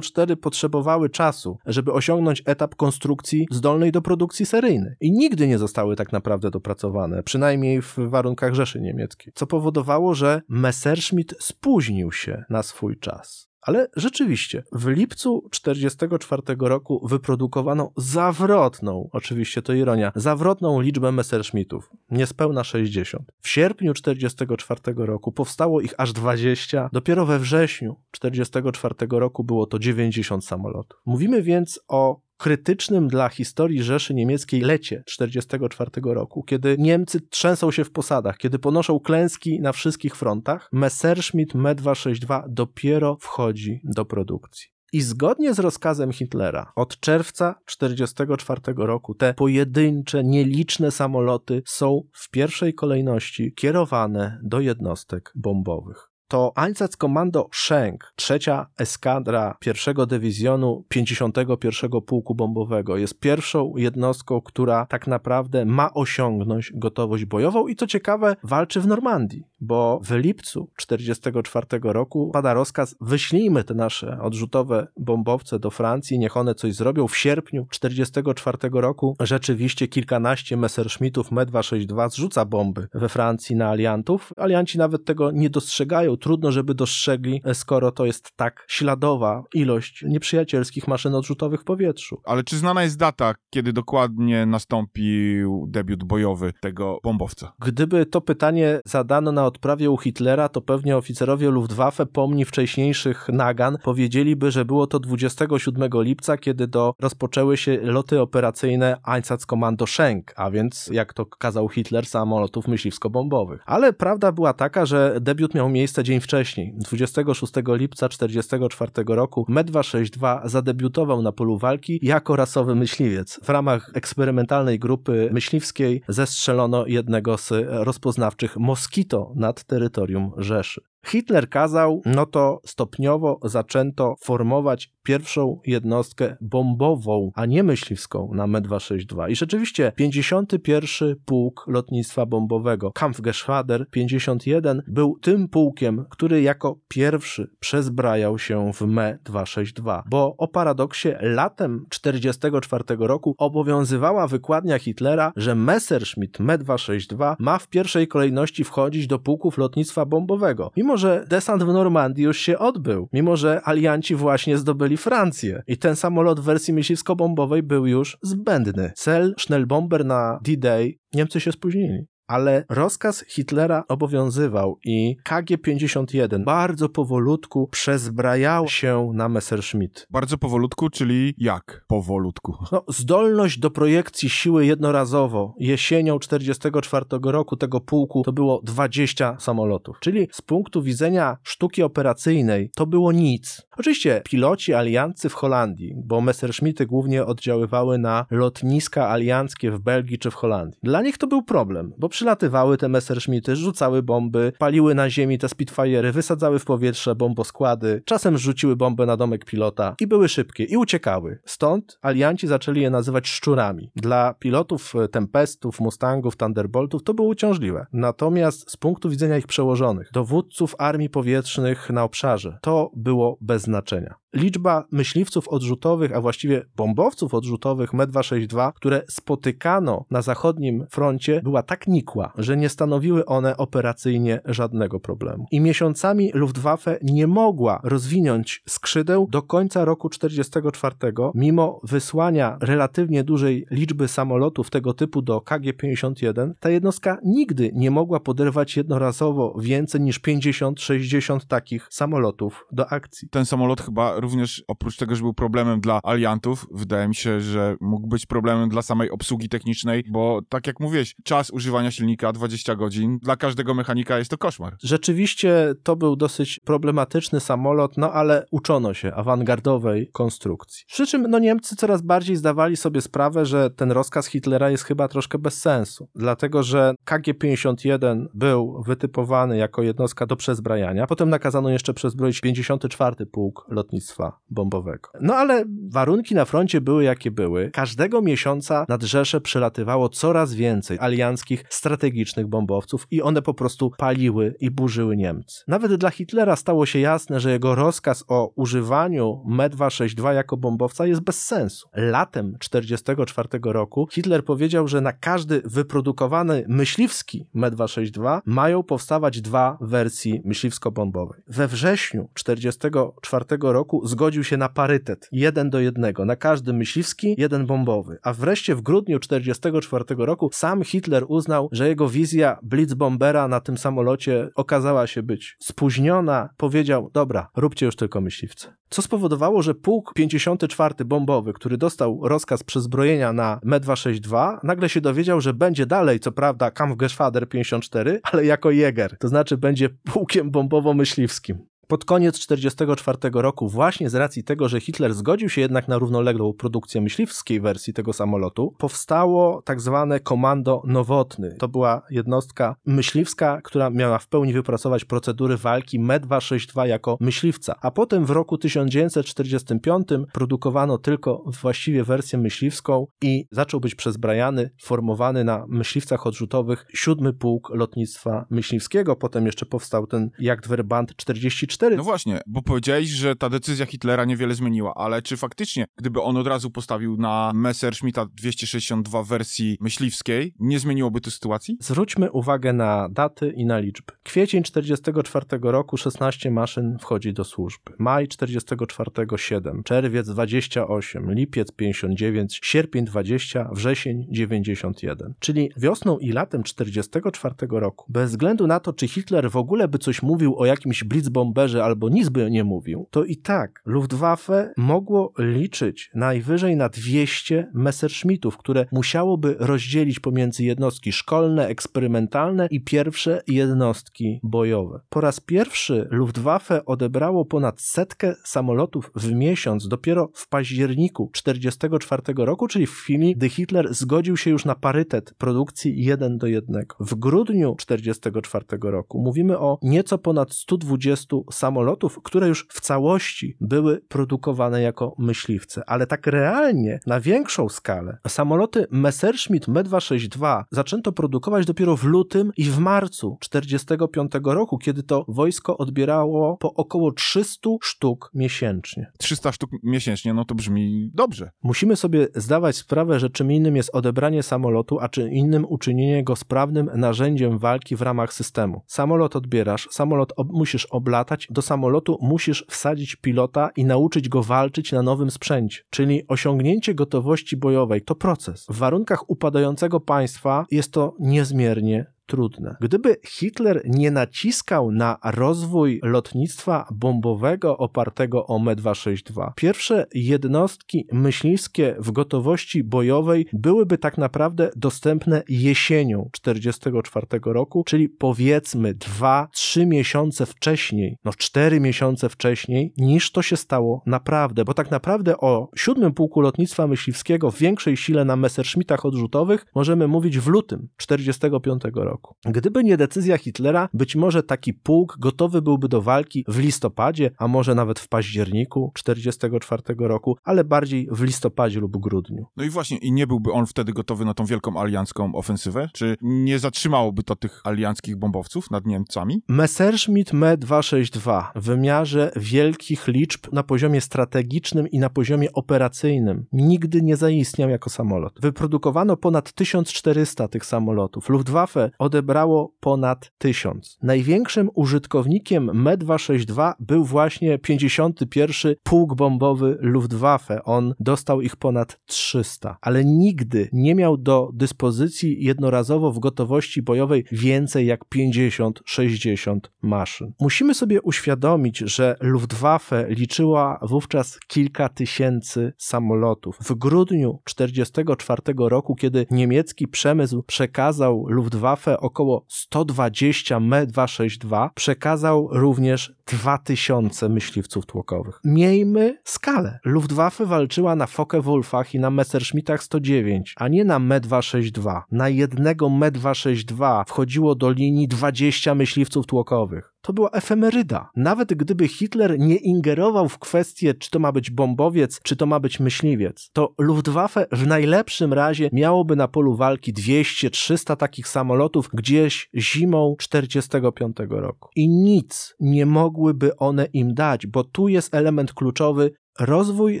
004 potrzebowały czasu, żeby osiągnąć etap konstrukcji zdolnej do produkcji seryjnej. I nigdy nie zostały tak naprawdę dopracowane, przynajmniej w warunkach Rzeszy Niemieckiej, co powodowało, że Messerschmitt spóźnił się na swój czas. Ale rzeczywiście, w lipcu 1944 roku wyprodukowano zawrotną, oczywiście to ironia, zawrotną liczbę Messerschmittów, niespełna 60. W sierpniu 1944 roku powstało ich aż 20, dopiero we wrześniu 1944 roku było to 90 samolotów. Mówimy więc o krytycznym dla historii Rzeszy Niemieckiej lecie 1944 roku, kiedy Niemcy trzęsą się w posadach, kiedy ponoszą klęski na wszystkich frontach, Messerschmitt Me 262 dopiero wchodzi do produkcji. I zgodnie z rozkazem Hitlera od czerwca 1944 roku te pojedyncze, nieliczne samoloty są w pierwszej kolejności kierowane do jednostek bombowych. To Einsatzkommando Schenk, trzecia eskadra 1 Dywizjonu 51 Pułku Bombowego, jest pierwszą jednostką, która tak naprawdę ma osiągnąć gotowość bojową i co ciekawe walczy w Normandii, bo w lipcu 1944 roku pada rozkaz: wyślijmy te nasze odrzutowe bombowce do Francji, niech one coś zrobią. W sierpniu 1944 roku rzeczywiście kilkanaście Messerschmittów Me 262 zrzuca bomby we Francji na aliantów. Alianci nawet tego nie dostrzegają, trudno, żeby dostrzegli, skoro to jest tak śladowa ilość nieprzyjacielskich maszyn odrzutowych w powietrzu. Ale czy znana jest data, kiedy dokładnie nastąpił debiut bojowy tego bombowca? Gdyby to pytanie zadano na odprawie u Hitlera, to pewnie oficerowie Luftwaffe, pomni wcześniejszych nagan, powiedzieliby, że było to 27 lipca, kiedy rozpoczęły się loty operacyjne Einsatzkommando Schenk, a więc, jak to kazał Hitler, samolotów myśliwsko-bombowych. Ale prawda była taka, że debiut miał miejsce dzień wcześniej. 26 lipca 1944 roku Me 262 zadebiutował na polu walki jako rasowy myśliwiec. W ramach eksperymentalnej grupy myśliwskiej zestrzelono jednego z rozpoznawczych Moskito nad terytorium Rzeszy. Hitler kazał, no to stopniowo zaczęto formować pierwszą jednostkę bombową, a nie myśliwską na Me 262. I rzeczywiście 51 Pułk Lotnictwa Bombowego, Kampfgeschwader 51, był tym pułkiem, który jako pierwszy przezbrajał się w Me 262, bo o paradoksie latem 1944 roku obowiązywała wykładnia Hitlera, że Messerschmitt Me 262 ma w pierwszej kolejności wchodzić do pułków lotnictwa bombowego, mimo że desant w Normandii już się odbył, mimo że alianci właśnie zdobyli Francję i ten samolot w wersji myśliwsko-bombowej był już zbędny. Cel Schnellbomber na D-Day, Niemcy się spóźnili. Ale rozkaz Hitlera obowiązywał i KG-51 bardzo powolutku przezbrajał się na Messerschmitt. Bardzo powolutku, czyli jak powolutku? No, zdolność do projekcji siły jednorazowo jesienią 1944 roku tego pułku to było 20 samolotów. Czyli z punktu widzenia sztuki operacyjnej to było nic, Oczywiście piloci alianccy w Holandii, bo Messerschmitty głównie oddziaływały na lotniska alianckie w Belgii czy w Holandii. Dla nich to był problem, bo przylatywały te Messerschmitty, rzucały bomby, paliły na ziemi te Spitfire'y, wysadzały w powietrze bomboskłady, czasem rzuciły bombę na domek pilota i były szybkie i uciekały. Stąd alianci zaczęli je nazywać szczurami. Dla pilotów Tempestów, Mustangów, Thunderboltów to było uciążliwe. Natomiast z punktu widzenia ich przełożonych, dowódców armii powietrznych na obszarze, to było bez znaczenia. Liczba myśliwców odrzutowych, a właściwie bombowców odrzutowych Me-262, które spotykano na zachodnim froncie, była tak nikła, że nie stanowiły one operacyjnie żadnego problemu. I miesiącami Luftwaffe nie mogła rozwinąć skrzydeł do końca roku 1944, mimo wysłania relatywnie dużej liczby samolotów tego typu do KG-51, ta jednostka nigdy nie mogła poderwać jednorazowo więcej niż 50-60 takich samolotów do akcji. Ten samolot chyba również, oprócz tego, że był problemem dla aliantów, wydaje mi się, że mógł być problemem dla samej obsługi technicznej, bo tak jak mówiłeś, czas używania silnika 20 godzin, dla każdego mechanika jest to koszmar. Rzeczywiście to był dosyć problematyczny samolot, no ale uczono się awangardowej konstrukcji. Przy czym no Niemcy coraz bardziej zdawali sobie sprawę, że ten rozkaz Hitlera jest chyba troszkę bez sensu, dlatego że KG-51 był wytypowany jako jednostka do przezbrajania, potem nakazano jeszcze przezbroić 54. Pułk Lotnictwa Bombowego. No ale warunki na froncie były jakie były. Każdego miesiąca nad Rzeszę przelatywało coraz więcej alianckich strategicznych bombowców i one po prostu paliły i burzyły Niemcy. Nawet dla Hitlera stało się jasne, że jego rozkaz o używaniu Me-262 jako bombowca jest bez sensu. Latem 1944 roku Hitler powiedział, że na każdy wyprodukowany myśliwski Me-262 mają powstawać dwa wersji myśliwsko-bombowej. We wrześniu 1944 roku zgodził się na parytet 1:1, na każdy myśliwski, jeden bombowy. A wreszcie w grudniu 1944 roku sam Hitler uznał, że jego wizja Blitzbombera na tym samolocie okazała się być spóźniona. Powiedział, dobra, róbcie już tylko myśliwce. Co spowodowało, że pułk 54. bombowy, który dostał rozkaz przezbrojenia na Me-262, nagle się dowiedział, że będzie dalej, co prawda, Kampfgeschwader 54, ale jako Jäger, to znaczy będzie pułkiem bombowo-myśliwskim. Pod koniec 1944 roku, właśnie z racji tego, że Hitler zgodził się jednak na równoległą produkcję myśliwskiej wersji tego samolotu, powstało tak zwane komando nowotny. To była jednostka myśliwska, która miała w pełni wypracować procedury walki Me-262 jako myśliwca. A potem w roku 1945 produkowano tylko właściwie wersję myśliwską i zaczął być przezbrajany, formowany na myśliwcach odrzutowych 7. Pułk Lotnictwa Myśliwskiego. Potem jeszcze powstał ten Jagdbomber 44. No właśnie, bo powiedziałeś, że ta decyzja Hitlera niewiele zmieniła, ale czy faktycznie, gdyby on od razu postawił na Messerschmitta 262 wersji myśliwskiej, nie zmieniłoby to sytuacji? Zwróćmy uwagę na daty i na liczby. Kwiecień 1944 roku 16 maszyn wchodzi do służby. Maj 1944 7, czerwiec 28, lipiec 59, sierpień 20, wrzesień 91. Czyli wiosną i latem 1944 roku, bez względu na to, czy Hitler w ogóle by coś mówił o jakimś blitzbombie, albo nic by nie mówił, to i tak Luftwaffe mogło liczyć najwyżej na 200 Messerschmittów, które musiałoby rozdzielić pomiędzy jednostki szkolne, eksperymentalne i pierwsze jednostki bojowe. Po raz pierwszy Luftwaffe odebrało ponad 100 samolotów w miesiąc dopiero w październiku 1944 roku, czyli w chwili, gdy Hitler zgodził się już na parytet produkcji 1:1. W grudniu 1944 roku mówimy o nieco ponad 120 samolotów, które już w całości były produkowane jako myśliwce. Ale tak realnie, na większą skalę, samoloty Messerschmitt Me-262 zaczęto produkować dopiero w lutym i w marcu 1945 roku, kiedy to wojsko odbierało po około 300 sztuk miesięcznie. 300 sztuk miesięcznie, no to brzmi dobrze. Musimy sobie zdawać sprawę, że czym innym jest odebranie samolotu, a czym innym uczynienie go sprawnym narzędziem walki w ramach systemu. Samolot odbierasz, samolot musisz oblatać, do samolotu musisz wsadzić pilota i nauczyć go walczyć na nowym sprzęcie. Czyli osiągnięcie gotowości bojowej to proces. W warunkach upadającego państwa jest to niezmiernie trudne. Gdyby Hitler nie naciskał na rozwój lotnictwa bombowego opartego o Me-262, pierwsze jednostki myśliwskie w gotowości bojowej byłyby tak naprawdę dostępne jesienią 1944 roku, czyli powiedzmy 2-3 miesiące wcześniej, 4 miesiące wcześniej niż to się stało naprawdę, bo tak naprawdę o 7. pułku lotnictwa myśliwskiego w większej sile na Messerschmittach odrzutowych możemy mówić w lutym 1945 roku. Gdyby nie decyzja Hitlera, być może taki pułk gotowy byłby do walki w listopadzie, a może nawet w październiku 1944 roku, ale bardziej w listopadzie lub grudniu. No i właśnie, i nie byłby on wtedy gotowy na tą wielką aliancką ofensywę? Czy nie zatrzymałoby to tych alianckich bombowców nad Niemcami? Messerschmitt Me 262 w wymiarze wielkich liczb na poziomie strategicznym i na poziomie operacyjnym nigdy nie zaistniał jako samolot. Wyprodukowano ponad 1400 tych samolotów. Luftwaffe odebrało ponad 1000. Największym użytkownikiem Me-262 był właśnie 51. Pułk Bombowy Luftwaffe. On dostał ich ponad 300, ale nigdy nie miał do dyspozycji jednorazowo w gotowości bojowej więcej jak 50-60 maszyn. Musimy sobie uświadomić, że Luftwaffe liczyła wówczas kilka tysięcy samolotów. W grudniu 1944 roku, kiedy niemiecki przemysł przekazał Luftwaffe około 120 Me-262, przekazał również 2000 myśliwców tłokowych. Miejmy skalę. Luftwaffe walczyła na Focke-Wulfach i na Messerschmittach 109, a nie na Me-262. Na jednego Me-262 wchodziło do linii 20 myśliwców tłokowych. To była efemeryda. Nawet gdyby Hitler nie ingerował w kwestię, czy to ma być bombowiec, czy to ma być myśliwiec, to Luftwaffe w najlepszym razie miałoby na polu walki 200-300 takich samolotów gdzieś zimą 1945 roku. I nic nie mogłyby one im dać, bo tu jest element kluczowy. Rozwój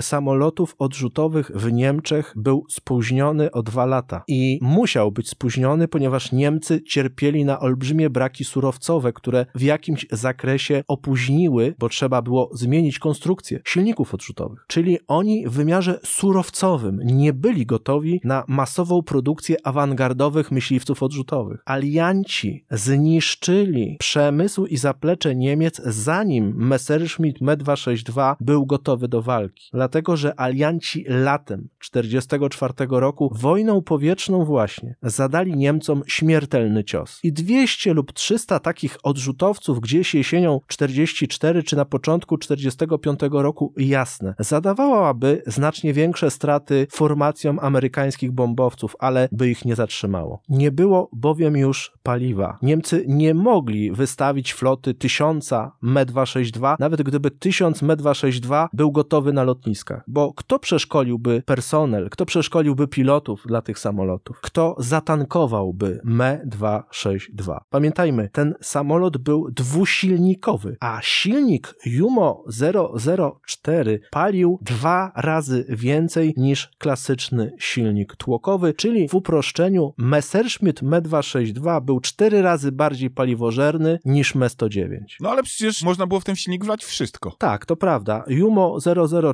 samolotów odrzutowych w Niemczech był spóźniony o 2 lata i musiał być spóźniony, ponieważ Niemcy cierpieli na olbrzymie braki surowcowe, które w jakimś zakresie opóźniły, bo trzeba było zmienić konstrukcję silników odrzutowych. Czyli oni w wymiarze surowcowym nie byli gotowi na masową produkcję awangardowych myśliwców odrzutowych. Alianci zniszczyli przemysł i zaplecze Niemiec, zanim Messerschmitt Me-262 był gotowy do walki. Dlatego, że alianci latem 1944 roku wojną powietrzną właśnie zadali Niemcom śmiertelny cios. I 200 lub 300 takich odrzutowców gdzieś jesienią 1944 czy na początku 1945 roku, jasne, zadawałaby znacznie większe straty formacjom amerykańskich bombowców, ale by ich nie zatrzymało. Nie było bowiem już paliwa. Niemcy nie mogli wystawić floty 1000 Me-262, nawet gdyby 1000 Me-262 był gotowy na lotniskach, bo kto przeszkoliłby personel, kto przeszkoliłby pilotów dla tych samolotów, kto zatankowałby Me-262. Pamiętajmy, ten samolot był dwusilnikowy, a silnik Jumo 004 palił 2 razy więcej niż klasyczny silnik tłokowy, czyli w uproszczeniu Messerschmitt Me-262 był 4 razy bardziej paliwożerny niż Me-109. No ale przecież można było w ten silnik wlać wszystko. Tak, to prawda. Jumo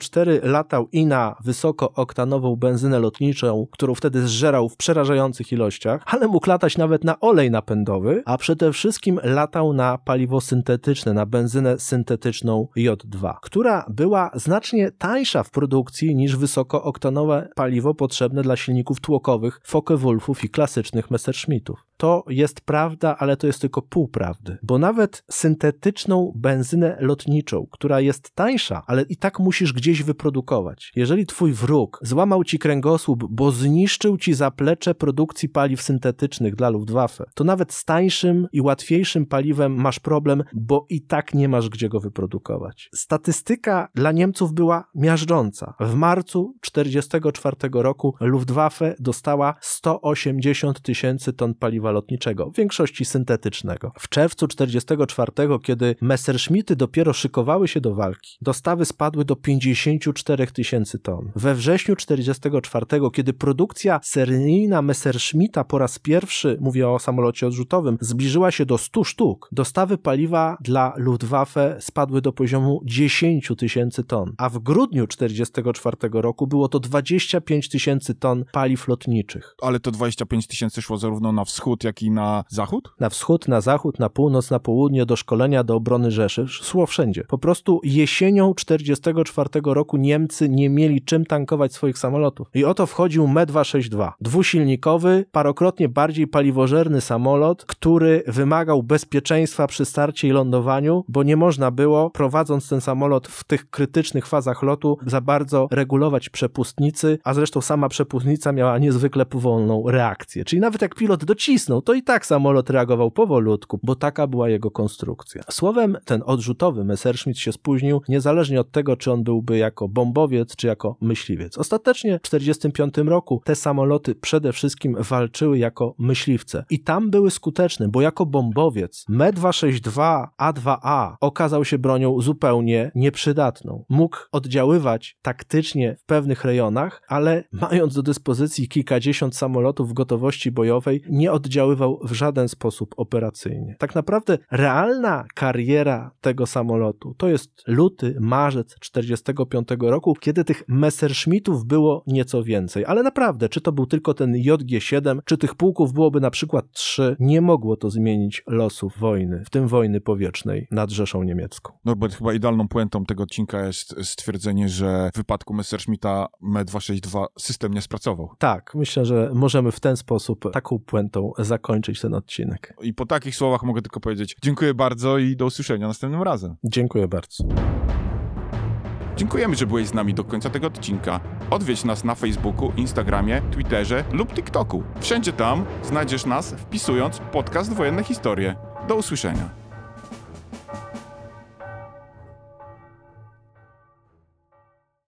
004 latał i na wysokooktanową benzynę lotniczą, którą wtedy zżerał w przerażających ilościach, ale mógł latać nawet na olej napędowy, a przede wszystkim latał na paliwo syntetyczne, na benzynę syntetyczną J2, która była znacznie tańsza w produkcji niż wysokooktanowe paliwo potrzebne dla silników tłokowych, Focke-Wulfów i klasycznych Messerschmittów. To jest prawda, ale to jest tylko pół prawdy, bo nawet syntetyczną benzynę lotniczą, która jest tańsza, ale i tak musisz gdzieś wyprodukować. Jeżeli twój wróg złamał ci kręgosłup, bo zniszczył ci zaplecze produkcji paliw syntetycznych dla Luftwaffe, to nawet z tańszym i łatwiejszym paliwem masz problem, bo i tak nie masz gdzie go wyprodukować. Statystyka dla Niemców była miażdżąca. W marcu 1944 roku Luftwaffe dostała 180 tysięcy ton paliwa lotniczego, w większości syntetycznego. W czerwcu 1944, kiedy Messerschmitty dopiero szykowały się do walki, dostawy spadły do 54 tysięcy ton. We wrześniu 1944, kiedy produkcja seryjna Messerschmitta po raz pierwszy, mówię o samolocie odrzutowym, zbliżyła się do 100 sztuk, dostawy paliwa dla Luftwaffe spadły do poziomu 10 tysięcy ton, a w grudniu 1944 roku było to 25 tysięcy ton paliw lotniczych. Ale to 25 tysięcy szło zarówno na wschód, wschód, jak i na zachód? Na wschód, na zachód, na północ, na południe, do szkolenia, do obrony Rzeszy. Szło wszędzie. Po prostu jesienią 1944 roku Niemcy nie mieli czym tankować swoich samolotów. I oto wchodził Me-262. Dwusilnikowy, parokrotnie bardziej paliwożerny samolot, który wymagał bezpieczeństwa przy starcie i lądowaniu, bo nie można było, prowadząc ten samolot w tych krytycznych fazach lotu, za bardzo regulować przepustnicy, a zresztą sama przepustnica miała niezwykle powolną reakcję. Czyli nawet jak pilot docisnął, to i tak samolot reagował powolutku, bo taka była jego konstrukcja. Słowem, ten odrzutowy Messerschmitt się spóźnił, niezależnie od tego, czy on byłby jako bombowiec, czy jako myśliwiec. Ostatecznie w 1945 roku te samoloty przede wszystkim walczyły jako myśliwce. I tam były skuteczne, bo jako bombowiec Me-262 A2A okazał się bronią zupełnie nieprzydatną. Mógł oddziaływać taktycznie w pewnych rejonach, ale mając do dyspozycji kilkadziesiąt samolotów w gotowości bojowej, nie oddziaływał w żaden sposób operacyjnie. Tak naprawdę realna kariera tego samolotu to jest luty, marzec 1945 roku, kiedy tych Messerschmittów było nieco więcej. Ale naprawdę, czy to był tylko ten JG-7, czy tych pułków byłoby na przykład 3, nie mogło to zmienić losów wojny, w tym wojny powietrznej nad Rzeszą Niemiecką. Norbert, chyba idealną puentą tego odcinka jest stwierdzenie, że w wypadku Messerschmitta Me-262 system nie spracował. Tak, myślę, że możemy w ten sposób taką puentą zakończyć ten odcinek. I po takich słowach mogę tylko powiedzieć dziękuję bardzo i do usłyszenia następnym razem. Dziękuję bardzo. Dziękujemy, że byłeś z nami do końca tego odcinka. Odwiedź nas na Facebooku, Instagramie, Twitterze lub TikToku. Wszędzie tam znajdziesz nas wpisując podcast Wojenne Historie. Do usłyszenia.